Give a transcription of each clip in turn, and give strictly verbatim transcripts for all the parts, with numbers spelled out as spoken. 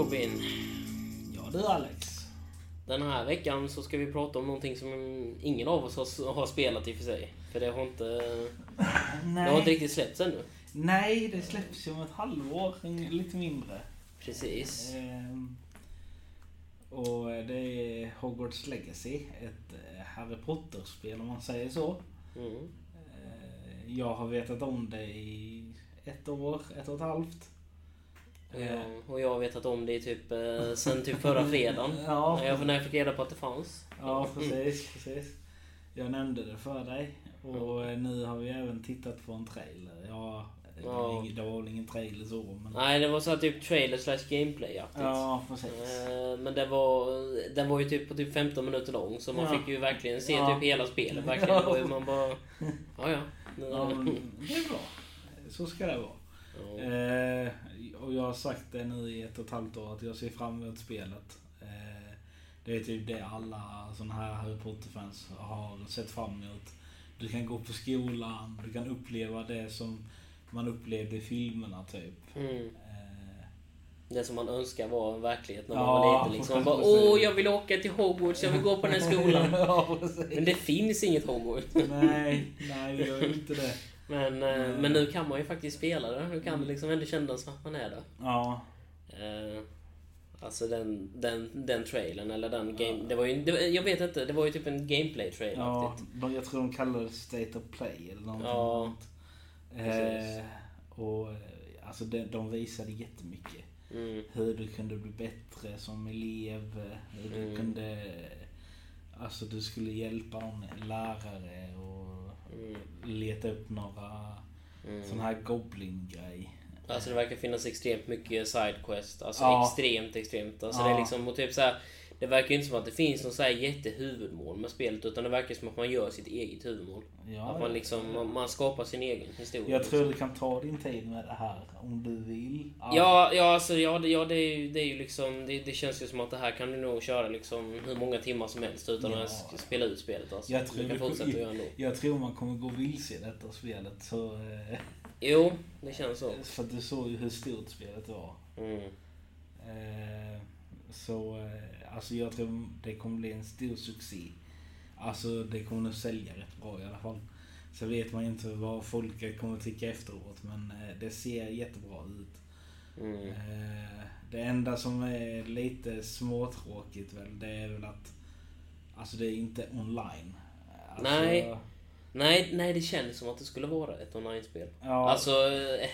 Robin. Ja du Alex. Den här veckan så ska vi prata om någonting som ingen av oss har, har spelat i för sig. För det har inte, Nej. Det har inte riktigt släppts ännu. Nej, det släpps ju om ett halvår, lite mindre. Precis. Ehm, och det är Hogwarts Legacy, ett Harry Potter-spel om man säger så. Mm. Ehm, jag har vetat om det i ett år, ett och ett halvt. Ja, och jag har vetat om det typ eh, sen typ förra fredagen. Ja, när jag, när jag fick reda på att det fanns. Ja, precis, precis. Jag nämnde det för dig. Och mm. nu har vi även tittat på en trailer. Ja, det var, ingen, det var väl ingen trailer så men... Nej, det var så här, typ trailer slash gameplay-aktigt. Ja, precis. Men det var, den var ju typ på typ femton minuter lång. Så man ja. fick ju verkligen se ja. typ hela spelet. Verkligen. Ja. Och man bara, ja, ja. ja men, det är bra. Så ska det vara. Oh. Eh, och jag har sagt det nu i ett och ett halvt år att jag ser fram emot spelet. Eh, det är typ det alla sådana här Harry Potter-fans har sett fram emot. Du kan gå på skolan, du kan uppleva det som man upplevde i filmerna typ. Mm. Eh, det som man önskar var en verklighet när man ja, var liten. Liksom. Man bara, åh jag vill åka till Hogwarts, jag vill gå på den här skolan. Ja, men det finns inget Hogwarts. nej, nej det gör inte det. Men, mm. men nu kan man ju faktiskt spela det. Nu kan det liksom ändå kännas att man är där. Ja. Eh, alltså den, den, den trailern eller den game... Ja. Det var ju, det, jag vet inte, det var ju typ en gameplay-trail. Ja, de, jag tror de kallar det State of Play eller någonting. Ja, eh, och alltså de, de visade jättemycket. Mm. Hur du kunde bli bättre som elev. Hur du mm. kunde... Alltså du skulle hjälpa en lärare och... Mm. leta upp några mm. sån här goblin-grej. Alltså det verkar finnas extremt mycket sidequest. Alltså ja. extremt, extremt alltså ja. det är liksom, typ så här, det verkar ju inte som att det finns någon så här jättehuvudmål med spelet, utan det verkar som att man gör sitt eget huvudmål. Ja, att man, liksom, man, man skapar sin egen historia. Jag tror liksom. Du kan ta din tid med det här om du vill. Ja, ja, ja, alltså, ja, det, ja det, är ju, det är ju liksom det, det känns ju som att det här kan du nog köra liksom hur många timmar som helst utan ja. att spela ut spelet alltså. Jag tror, du kan fortsätta jag, göra ändå. Jag tror man kommer gå vilse i detta spelet så... Eh, jo, det känns så. För du såg ju hur stort spelet var. Mm. Eh, så... Eh, Alltså jag tror det kommer bli en stor succé. Alltså det kommer nog sälja rätt bra i alla fall. Så vet man inte vad folk kommer tycka efteråt. Men det ser jättebra ut. Mm. Det enda som är lite småtråkigt väl, det är väl att alltså det är inte online. Alltså, nej. Nej, nej, det känns som att det skulle vara ett online-spel. Ja. Alltså,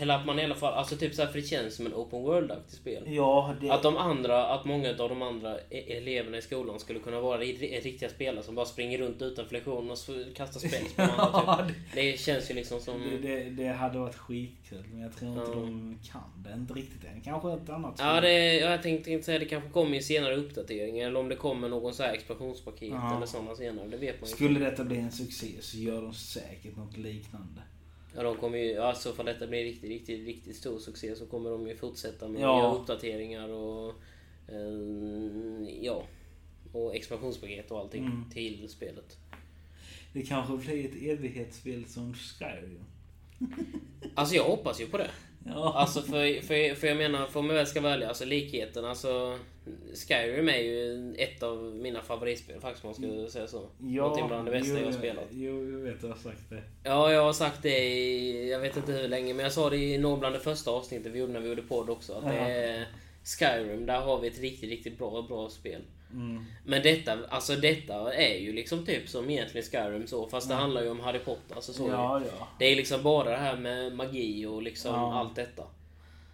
eller att man i alla fall... Alltså typ så här, för det känns som en open world-aktig spel. Ja, det... Att de andra, att många av de andra eleverna i skolan skulle kunna vara riktiga spelare som bara springer runt utanför lektionen och kastar spel på andra, typ. Det känns ju liksom som... Det, det, det hade varit skitkul, men jag tror inte ja. de kan det. Inte riktigt än. Kanske ett annat spel. Ja, det, jag tänkte säga, det kanske kommer i senare uppdatering. Eller om det kommer någon så här expansionspaket ja. eller sådana senare. Det vet man ju. Skulle detta bli en succé så gör de säkert något liknande. Ja, de kommer ju, alltså för detta blir riktigt, riktigt, riktigt stor succé så kommer de ju fortsätta med ja. uppdateringar och eh, ja, och expansionspaket och allting mm. till spelet. Det kanske blir ett evighetsspel som Skyrim. Alltså jag hoppas ju på det. Ja. Alltså för, för, för jag menar, för om jag väl ska välja, alltså likheten, alltså Skyrim är ju ett av mina favoritspel faktiskt, man skulle säga så. Ja, någonting bland det bästa jo, jag har spelat. Jo, jag vet, jag har sagt det. Ja, jag har sagt det i, jag vet inte hur länge, men jag sa det i någon bland det första avsnittet vi gjorde när vi gjorde podd också, att det är Skyrim, där har vi ett riktigt, riktigt bra, bra spel. Mm. Men detta, alltså detta är ju liksom typ som egentligen Skyrim så, fast det mm. handlar ju om Harry Potter alltså så ja, ja. Det är liksom bara det här med magi och liksom ja. allt detta.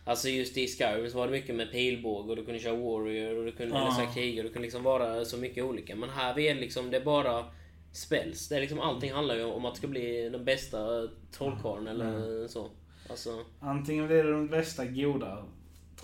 Alltså just i Skyrim så var det mycket med pilbåge och du kunde köra warrior och du kunde ja. läsa krig och du kunde liksom vara så mycket olika. Men här är liksom, det är bara spells. Det är liksom, allting handlar ju om att det ska bli den bästa trollkarlen eller mm. så alltså. Antingen blir det den bästa goda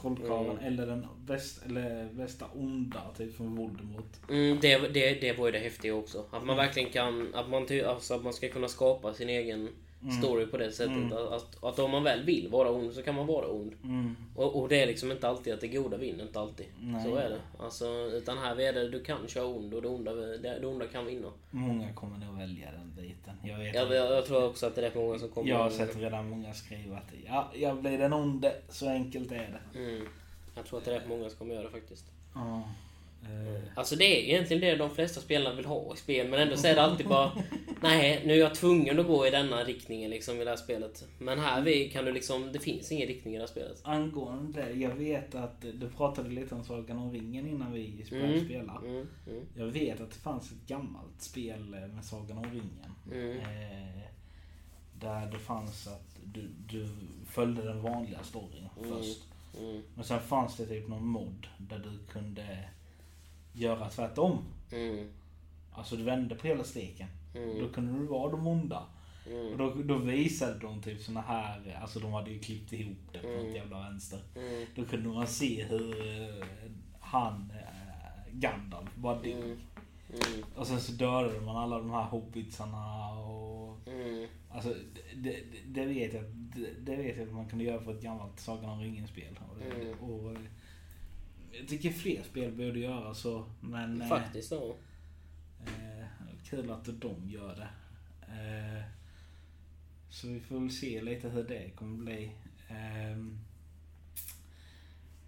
trollkarlen mm. eller den bästa, eller bästa onda typ från Voldemort. Mm, det, det, det var ju det häftiga också. Att man mm. verkligen kan, att man, alltså, att man ska kunna skapa sin egen mm. story på det sättet. Mm. Att, att om man väl vill vara ond så kan man vara ond. Mm. Och, och det är liksom inte alltid att det goda vinner, inte alltid. Nej. Så är det. Alltså, utan här är det, du kan köra ond och det onda, det, det onda kan vinna. Många kommer nog välja den biten. Jag, vet jag, jag, jag tror också att det är många som kommer. Jag har sett redan många skriva att ja, jag blir den onde, så enkelt är det. Mm. Jag tror att det är rätt många som kommer göra det faktiskt. Ja. Mm. Alltså det är egentligen det de flesta spelarna vill ha i spel, men ändå så är det alltid bara nej, nu är jag tvungen att gå i denna riktningen liksom i det här spelet. Men här kan du liksom, det finns ingen riktning i det här spelet. Angående det, jag vet att du pratade lite om Sagan om ringen innan vi spelade. Mm. Mm. Mm. Jag vet att det fanns ett gammalt spel med Sagan om ringen. Mm. Eh, där det fanns att du, du följde den vanliga storyn mm. först. Mm. Men sen fanns det typ någon mod där du kunde göra tvärtom. Mm. Alltså du vände på hela steken. Mm. Då kunde du vara de onda. Mm. Och då, då visade de typ såna här, alltså de hade ju klippt ihop det på mm. ett jävla vänster. Mm. Då kunde man se hur han, äh, Gandalf, bara dog. Mm. Mm. Och sen så dörde man alla de här hobbitsarna och mm. alltså det, det, det vet jag det, det vet jag att man kunde göra för ett gammalt Sagan om ringen-spel. Mm. Och jag tycker fler spel borde göra så, men faktiskt så. Eh, kul att de gör det. Eh, så vi får väl se lite hur det kommer bli. Eh,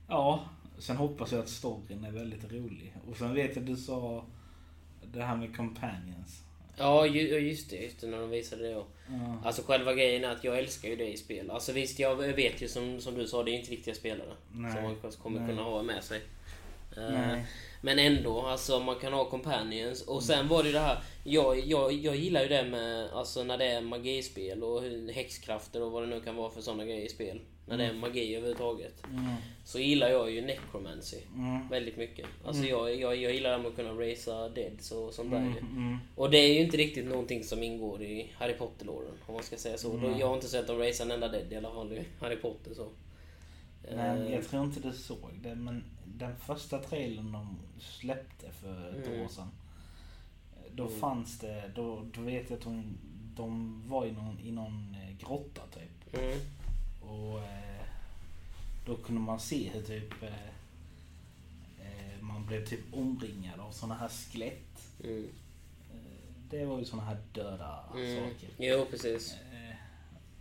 ja, sen hoppas jag att storyn är väldigt rolig. Och sen vet jag att du sa det här med companions. Ja, just det, just det, när de visade det. Mm. Alltså själva grejen är att jag älskar ju det i spel. Alltså visst, jag vet ju som, som du sa, det är inte riktiga spelare. Nej. Som man kommer Nej. kunna ha med sig. Uh, men ändå, alltså man kan ha companions. Och sen var det ju det här, jag, jag, jag gillar ju det med, alltså när det är magispel och häxkrafter och vad det nu kan vara för sådana grejer i spel. När det är magi överhuvudtaget. Mm. Så gillar jag ju necromancy mm. väldigt mycket. Alltså mm. jag, jag, jag gillar att kunna raisa deads och sånt där. Mm. Mm. Och det är ju inte riktigt någonting som ingår i Harry Potter-låren, om man ska säga så. Mm. Jag har inte sett att de raisa en enda dead i alla fall i Harry Potter så. Nej, jag tror inte du såg det, men den första trailern de släppte för ett mm. år sedan, då mm. fanns det, då, då vet jag att de, de var i någon, i någon grotta typ. Mm. Och eh, då kunde man se hur typ eh, man blev typ omringad av såna här skelett. Mm. Det var ju såna här döda mm. saker. Jo, precis. Eh,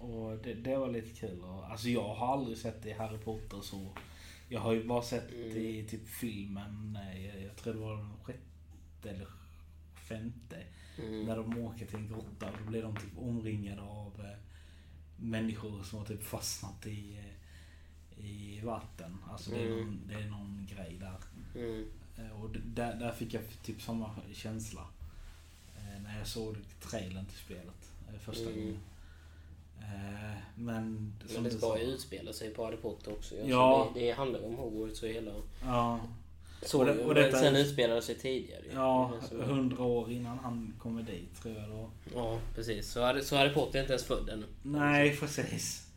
och det, det var lite kul. Och, alltså jag har aldrig sett det i Harry Potter så. Jag har ju bara sett mm. det i typ filmen, jag, jag tror det var den sjätte eller femte. Mm. När de åker till en grotta, då blir de typ omringade av eh, människor som har typ fastnat i, i vatten. Alltså mm. det, är någon, det är någon grej där. Mm. Och där, där fick jag typ samma känsla när jag såg trailern till spelet första mm. gången. Men, som Men det ska ju utspela sig på Harry Potter också. Ja. Det, det handlar om Hogwarts och hela... Ja. Så, och det, och detta, sen utspelade sig tidigare. Ja, hundra år innan han kommer dit tror jag då. Ja, precis. Så Harry, så Harry Potter är inte ens född ännu. Nej, precis.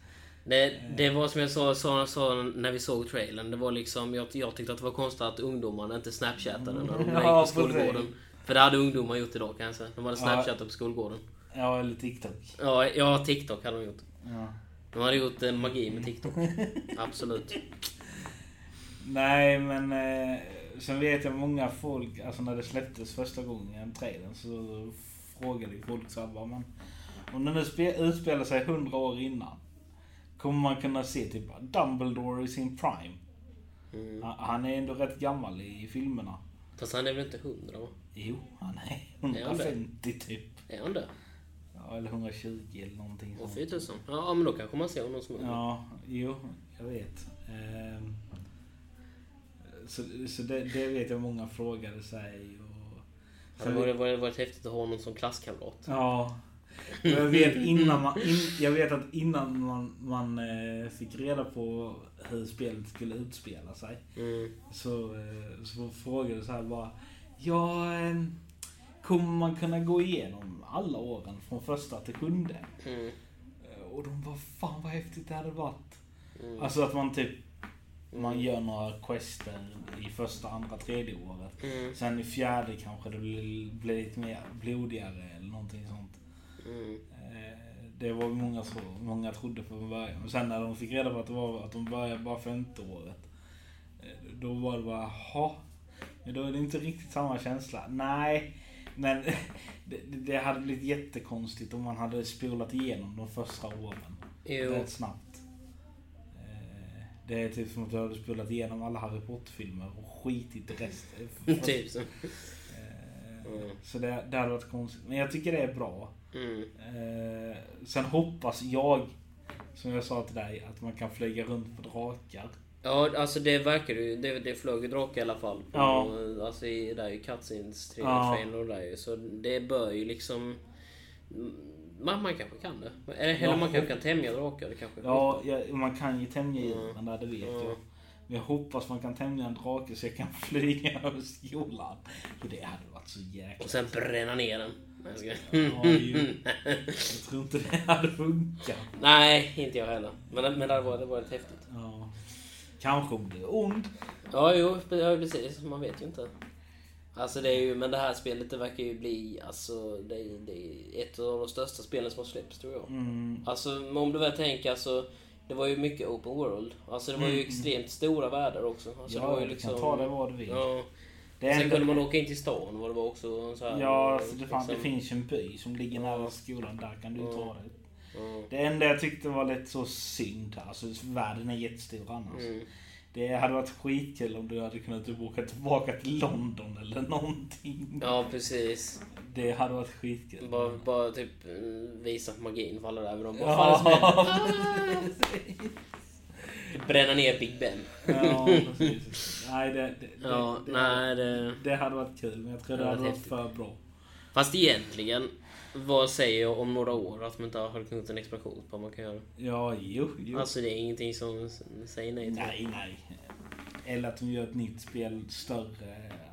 Det, det var som jag sa, sa, sa när vi såg trailern. Det var liksom, jag, jag tyckte att det var konstigt att ungdomarna inte snapchatade när de gick på skolgården. För det hade ungdomar gjort idag kanske. De hade snapchatat ja. på skolgården. Ja, eller TikTok. Ja, ja TikTok hade de gjort. Ja. De hade gjort eh, magi med TikTok. Absolut. Nej, men eh, sen vet jag många folk, alltså när det släpptes första gången trailern så frågade folk så här, men om den spe- utspelar sig hundra år innan, kommer man kunna se typ Dumbledore i sin prime? Mm. Han är ändå rätt gammal i filmerna. Fast han är väl inte hundra? Jo, han är hundrafemtio typ. Är han det? Ja, eller hundratjugo eller någonting sånt. Och fyra tusen. Ja, men då kanske man ser någon som är. Ja, jo, jag vet. Ehm, så så det, det vet jag många frågade sig. Och... Sen, ja, det hade varit häftigt att ha någon som klasskamrat. Ja, jag vet, innan man, in, jag vet att innan man, man fick reda på hur spelet skulle utspela sig mm. så, så frågade så här bara, ja... kommer man kunna gå igenom alla åren från första till sjunde? Mm. Och de bara, fan vad häftigt det hade varit. Mm. Alltså att man typ man gör några quester i första, andra, tredje året. Mm. Sen i fjärde kanske det blir, blir lite mer blodigare eller någonting sånt. Mm. Det var många så, många trodde på början. Och sen när de fick reda på att det var att de började bara femte året, då var det bara, ha. Men då är det inte riktigt samma känsla. Nej, men det, det hade blivit jättekonstigt om man hade spolat igenom de första åren. Jo. Rätt snabbt. Det är typ som att du hade spelat igenom alla Harry Potter-filmer och skitit i resten. Typ så. Mm. Så det, det hade varit konstigt. Men jag tycker det är bra. Mm. Eh, sen hoppas jag, som jag sa till dig, att man kan flyga runt på drakar. Ja, alltså det verkar ju. Det, det flög ju drakar i alla fall. På, ja. Alltså i, där är ju Katsins tredje och där. Så det bör ju liksom... Man, man kanske kan det. Eller, eller ja, man kanske kan tämja drakar. Det kanske ja, ja, man kan ju tämja i den där, det vet mm. jag. Men jag hoppas man kan tämja en drake så jag kan flyga över skolan. Och det hade varit så jäkla... Och sen bränna ner den. Jag, ja, ju. Jag tror inte det hade funkat. Nej, inte jag heller. Men, men det var det var ett häftigt. Ja. Kanske om det är ond. Ja, jo, precis. Man vet ju inte. Alltså det är ju, men det här spelet det verkar ju bli, alltså det är, det är ett av de största spelen som har släppts, tror jag. Mm. Alltså om du väl tänker, alltså det var ju mycket open world. Alltså det var ju mm. extremt stora världar också. Alltså, ja, det var ju liksom, kan ta det vad du vill. Ja. Det sen kunde man åka in till stan, var det var också så här. Ja, alltså, det, fann, liksom... det finns en by som ligger nära skolan, där kan du mm. ta det. Mm. Det enda jag tyckte var lite så synd, alltså världen är jättestor annars. Mm. Det hade varit skitkul om du hade kunnat åka tillbaka till London eller någonting. Ja, precis. Det hade varit skitkul. Bara, bara typ visa magin för alla där. Men de bara ja, bränna ner Big Ben. Ja, precis. Nej, det, det, ja, det, nej, det, det hade varit kul. Men jag tror det, det hade varit häftigt. För bra. Fast egentligen, vad säger jag om några år att man inte har kunnat en expansion på vad man kan göra? Ja, jo, jo. Alltså det är ingenting som säger nej till. Nej, nej. Eller att de gör ett nytt spel större,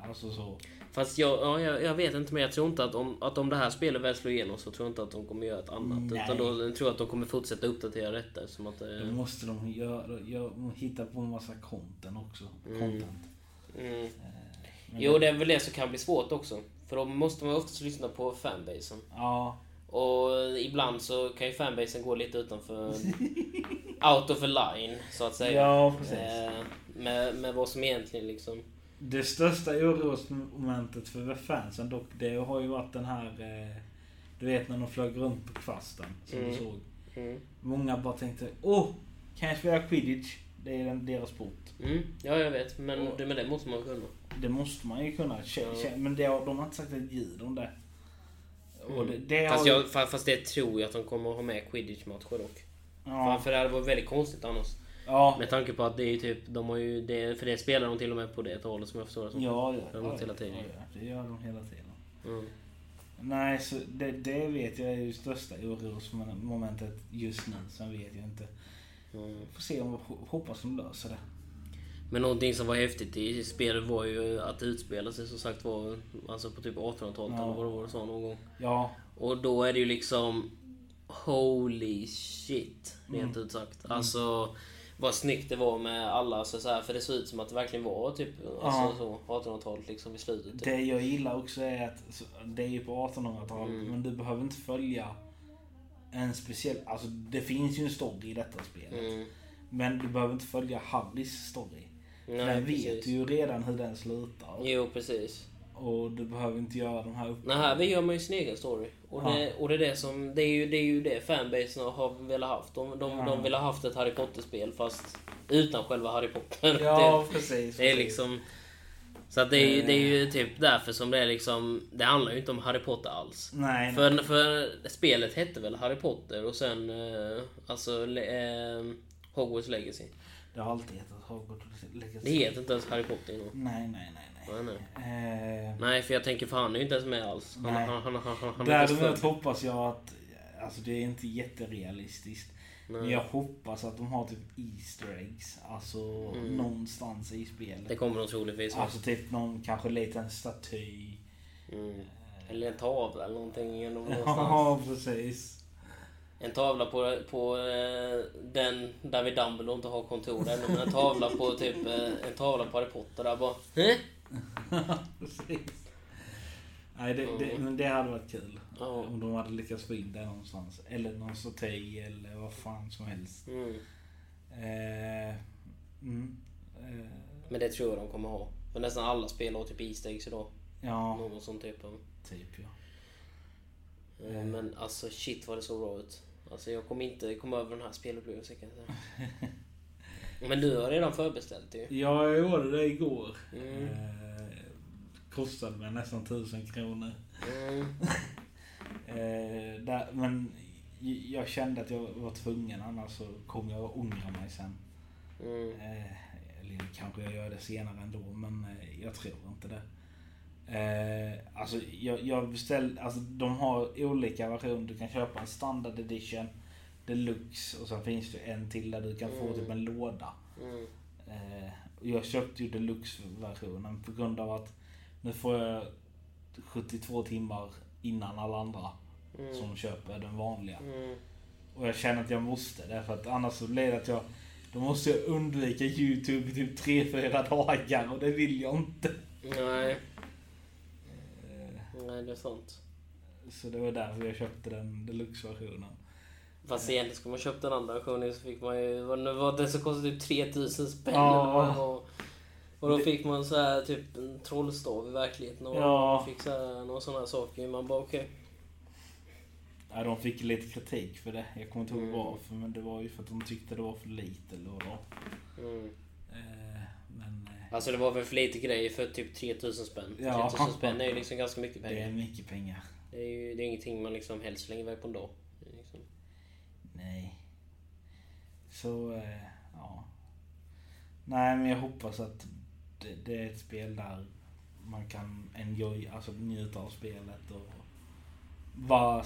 alltså så. Fast jag, ja, jag, jag vet inte, men jag tror inte att om, att om det här spelet väl slår igenom så tror jag inte att de kommer göra ett annat. Nej. Utan då tror jag att de kommer fortsätta uppdatera detta. Som att, eh... Då måste de göra, göra, hitta på en massa content också. Mm. Content. Mm. Eh, jo, det är väl det som kan bli svårt också. För då måste man oftast lyssna på fanbasen. Ja. Och ibland så kan ju fanbasen gå lite utanför... out of a line, så att säga. Ja, precis. Eh, med, med vad som egentligen liksom... Det största orosmomentet för fansen dock, det har ju varit den här... Eh, du vet när de flög runt på kvasten, som mm. du såg. Mm. Många bara tänkte, åh, oh, kanske vi har Quidditch. Det är den, deras sport. Mm. Ja, jag vet. Men och, det, med det måste man ju kunna. Det måste man ju kunna. K- ja. k- men det, de har inte sagt ett ljud om det. Och det, det fast, jag, ju... fast det tror jag att de kommer att ha med Quidditch-matcher dock. Ja. För, för det här var väldigt konstigt annars. Ja. Med tanke på att det är typ, de har ju det, för det spelar de till och med på det talet som jag förstår det som. Ja, ja, de ja, hela tiden. Ja, det gör de hela tiden. Mm. Nej, så det, det vet jag är ju största orosmomentet just nu. Sen vet jag inte. Mm. Får se om vi hoppas de löser det. Men någonting som var häftigt i spelet var ju att utspela sig som sagt var alltså på typ artonhundratalet ja. Eller vad det var det sa någon gång. Ja. Och då är det ju liksom holy shit rent mm. ut sagt. Mm. Alltså vad snyggt det var med alla alltså, så här, för det såg ut som att det verkligen var typ alltså ja. Så artonhundratalet liksom i slutet. Typ. Det jag gillar också är att det är ju på artonhundratalet mm. men du behöver inte följa en speciell, alltså det finns ju en story i detta spelet. Mm. Men du behöver inte följa Harrys story. Nej, den vet precis. Ju redan hur den slutar. Jo, precis. Och du behöver inte göra de här uppgifterna. Nej, vi gör man ju sin egen story. Och, ja. det, och det är det som, det är ju det, är ju det fanbasen har velat haft. De, de, ja. De vill ha haft ett Harry Potter-spel fast utan själva Harry Potter. Ja, det, precis. Det är precis. Liksom... Så att det, är, det är ju typ därför som det är liksom... Det handlar ju inte om Harry Potter alls. Nej, för, nej. För spelet hette väl Harry Potter och sen... Alltså... Eh, Hogwarts Legacy. Det har alltid hetat Hogwarts Legacy. Det heter inte ens Harry Potter nu. Nej, nej, nej. Nej, nej. nej. Eh... nej för jag tänker för han är ju inte ens med alls. Han, nej. Han, han, han, han däremot hoppas jag att... Alltså det är inte jätterealistiskt. Nej. Men jag hoppas att de har typ Easter eggs. Alltså mm. någonstans i spelet. Det kommer de troligtvis. Alltså typ någon kanske liten staty. Mm. Eller en tavla eller någonting. Ja, precis. En tavla på, på den där vi Dumbledore inte har kontor ännu, men en tavla på typ en tavla på Harry Potter där bara. Precis. Nej, det, mm. det, men det hade varit kul mm. om de hade lyckats få in det någonstans. Eller någon sorti eller vad fan som helst. Mm. Eh, mm, eh. Men det tror jag de kommer ha. Men nästan alla spelar typ Easter idag. Ja. Någon sån typ av... Typ, ja. Eh, men alltså shit vad det så bra ut. Alltså jag kommer inte komma över den här spelupplevelsen kan jag säga. Men du har redan förbeställt det. Ja, jag gjorde det igår. Mm. Eh, kostade mig nästan tusen kronor. Mm. eh, där, men jag kände att jag var tvungen, annars så kommer jag att ångra mig sen. Mm. Eh, eller kanske jag gör det senare ändå, men eh, jag tror inte det. Eh, alltså jag, jag beställde, alltså de har olika versioner. Du kan köpa en standard edition, deluxe, och sen finns det en till där du kan mm. få typ en låda. Mm. Eh, och jag köpte ju deluxe-versionen på grund av att nu får jag sjuttiotvå timmar innan alla andra mm. som köper den vanliga. Mm. Och jag känner att jag måste, därför att annars så blir det att jag, då måste jag undvika YouTube i typ tre fyra dagar, och det vill jag inte. Nej. Nej, det är sant. Så det var därför jag köpte den deluxe-versionen. Fast egentligen skulle man köpa den andra versionen, så fick man ju, nu var det så kostade typ tre tusen spänn. Ja. Och, och då det... fick man så här typ en trollstav i verkligheten. Och ja. Man fick så här, några sådana här saker. Man bara okej. Okay. Ja, de fick lite kritik för det. Jag kommer inte ihåg mm. varför, men det var ju för att de tyckte det var för lite eller vad. Mm. Eh, men... Alltså det var väl för lite grejer för typ tre tusen spänn. Ja. tre tusen spänn är ju liksom ganska mycket pengar. Det är mycket pengar. Det är ju det är ingenting man liksom helst slänger iväg på en dag. Liksom. Nej. Så, eh, ja. Nej, men jag hoppas att det, det är ett spel där man kan enjoy, alltså njuta av spelet och bara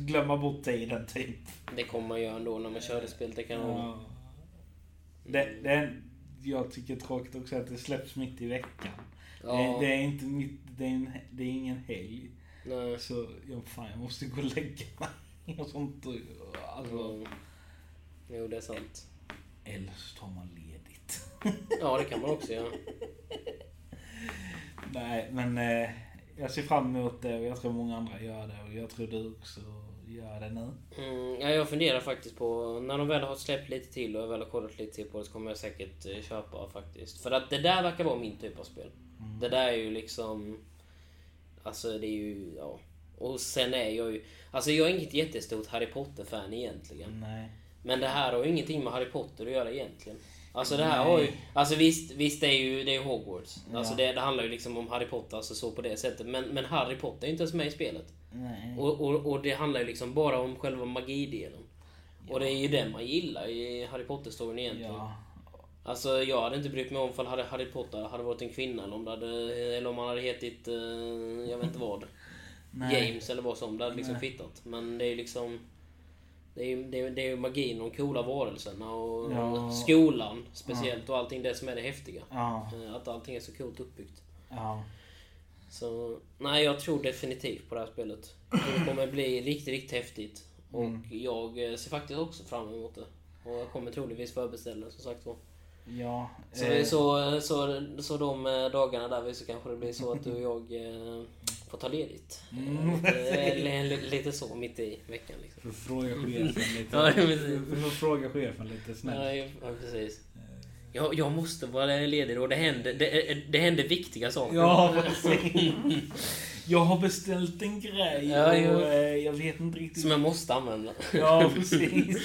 glömma bort tiden typ. Det kommer man göra ändå när man kör det spelet. Det kan ja. man... det, det är, jag tycker tråkigt också att det släpps mitt i veckan. Ja. Det, det är inte mitt, det är, en, det är ingen helg. Nej. Så jag, fan, jag måste gå och lägga mig och sånt. Alltså. Mm. Jo, det är sant. Eller så tar man ledigt. Ja, det kan man också göra. Nej, men eh, jag ser fram emot det, och jag tror många andra gör det, och jag tror du också gör det nu. Mm, ja, jag funderar faktiskt på, när de väl har släppt lite till och jag väl har kollat lite till på det, så kommer jag säkert köpa faktiskt. För att det där verkar vara min typ av spel. Mm. Det där är ju liksom, alltså det är ju, ja. Och sen är jag ju, alltså jag är inget jättestort Harry Potter-fan egentligen. Nej. Men det här har ju ingenting med Harry Potter att göra egentligen. Alltså det här har ju, alltså visst, visst det är ju, det är Hogwarts. Alltså ja. det, det handlar ju liksom om Harry Potter, alltså så på det sättet. Men, men Harry Potter är ju inte ens med i spelet. Nej. Och, och, och det handlar ju liksom bara om själva magidelen. Ja. Och det är ju det man gillar i Harry Potter-storyn egentligen. Ja. Alltså jag hade inte brytt mig om ifall Harry Potter hade varit en kvinna, eller om, det hade, eller om han hade hetit, jag vet inte vad, James eller vad som, det hade liksom Nej. fittat. Men det är ju liksom... Det är ju, det är, det är ju magin och de coola varelserna och ja. skolan speciellt och allting det som är det häftiga. Ja. Att allting är så coolt uppbyggt. Ja. Så nej, jag tror definitivt på det här spelet. Det kommer bli riktigt, riktigt häftigt. Och mm. jag ser faktiskt också fram emot det. Och jag kommer troligtvis förbeställa, som sagt var. Ja. Så, eh. så, så, så de dagarna där vi, så kanske det blir så att du och jag eh, får ta ledigt. Mm. L- lite så mitt i veckan liksom. För fråga chefen lite. Ja, för fråga chefen lite snällt. Ja, precis. Jag, jag måste vara ledig då. Det hände, det, det hände viktiga saker. Ja, precis. Jag har beställt en grej ja, och jag, jag vet inte riktigt. Som jag måste använda. Ja, precis.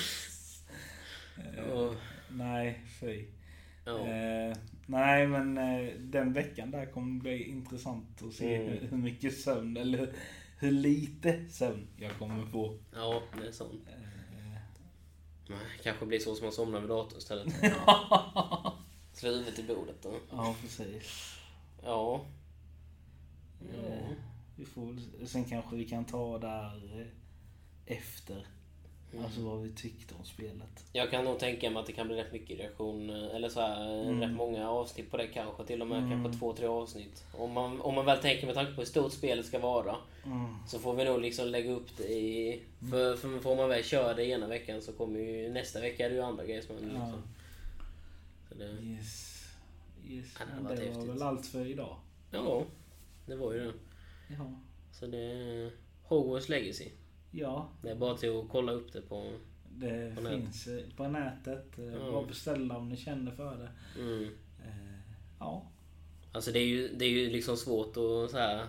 uh, nej, fy. Oh. Eh, nej, men eh, den veckan där kommer bli intressant att se mm. hur, hur mycket sömn eller hur, hur lite sömn jag kommer få. Ja, det är sant. Eh. Kanske blir så som man somnar vid datorn istället. Slå huvudet i bordet då. Ja, precis. Ja. Mm. Eh, vi får, sen kanske vi kan ta där eh, efter. Mm. Alltså vad vi tyckte om spelet. Jag kan nog tänka mig att det kan bli rätt mycket reaktion. Eller så här, mm. rätt många avsnitt på det kanske. Till och med mm. kanske två, tre avsnitt. Om man, om man väl tänker med tanke på hur stort spelet ska vara. Mm. Så får vi nog liksom lägga upp det i... För, för får man väl köra det ena veckan, så kommer ju... Nästa vecka är det ju andra grejer som händer. Ja. Liksom. Så det, yes. Yes. Ja, det var, det var väl allt för idag. Ja, det var ju det. Ja. Så det är Hogwarts Legacy. Ja. Det är bara till att kolla upp det på Det på finns nätet. På nätet. Mm. Bara beställa om ni känner för det. Mm. Eh, ja. Alltså det är ju, det är ju liksom svårt att så här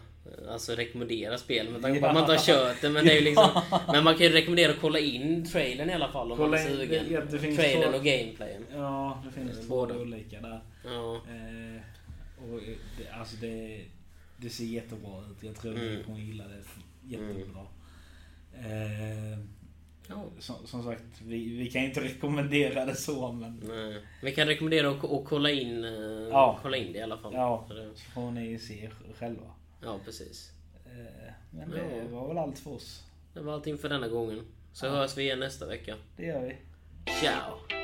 alltså rekommendera spel, men man, ja, man inte har kört det, men det är ju liksom, men man kan ju rekommendera att kolla in trailern i alla fall om kolla man är sugen. Ja, trailern och gameplayen. Ja, det finns båda olika där. Ja. Eh, och det, alltså det det ser jättebra ut. Jag tror mm. att hon gillar det jättebra. Mm. Eh, ja. som, som sagt, vi, vi kan inte rekommendera det så, men nej. Vi kan rekommendera att och kolla in ja. kolla in det i alla fall. Ja, så får ni se själva. Ja, precis. Men det var väl allt för oss. Det var allt inför denna gången. Så ja. hörs vi igen nästa vecka. Det gör vi. Ciao!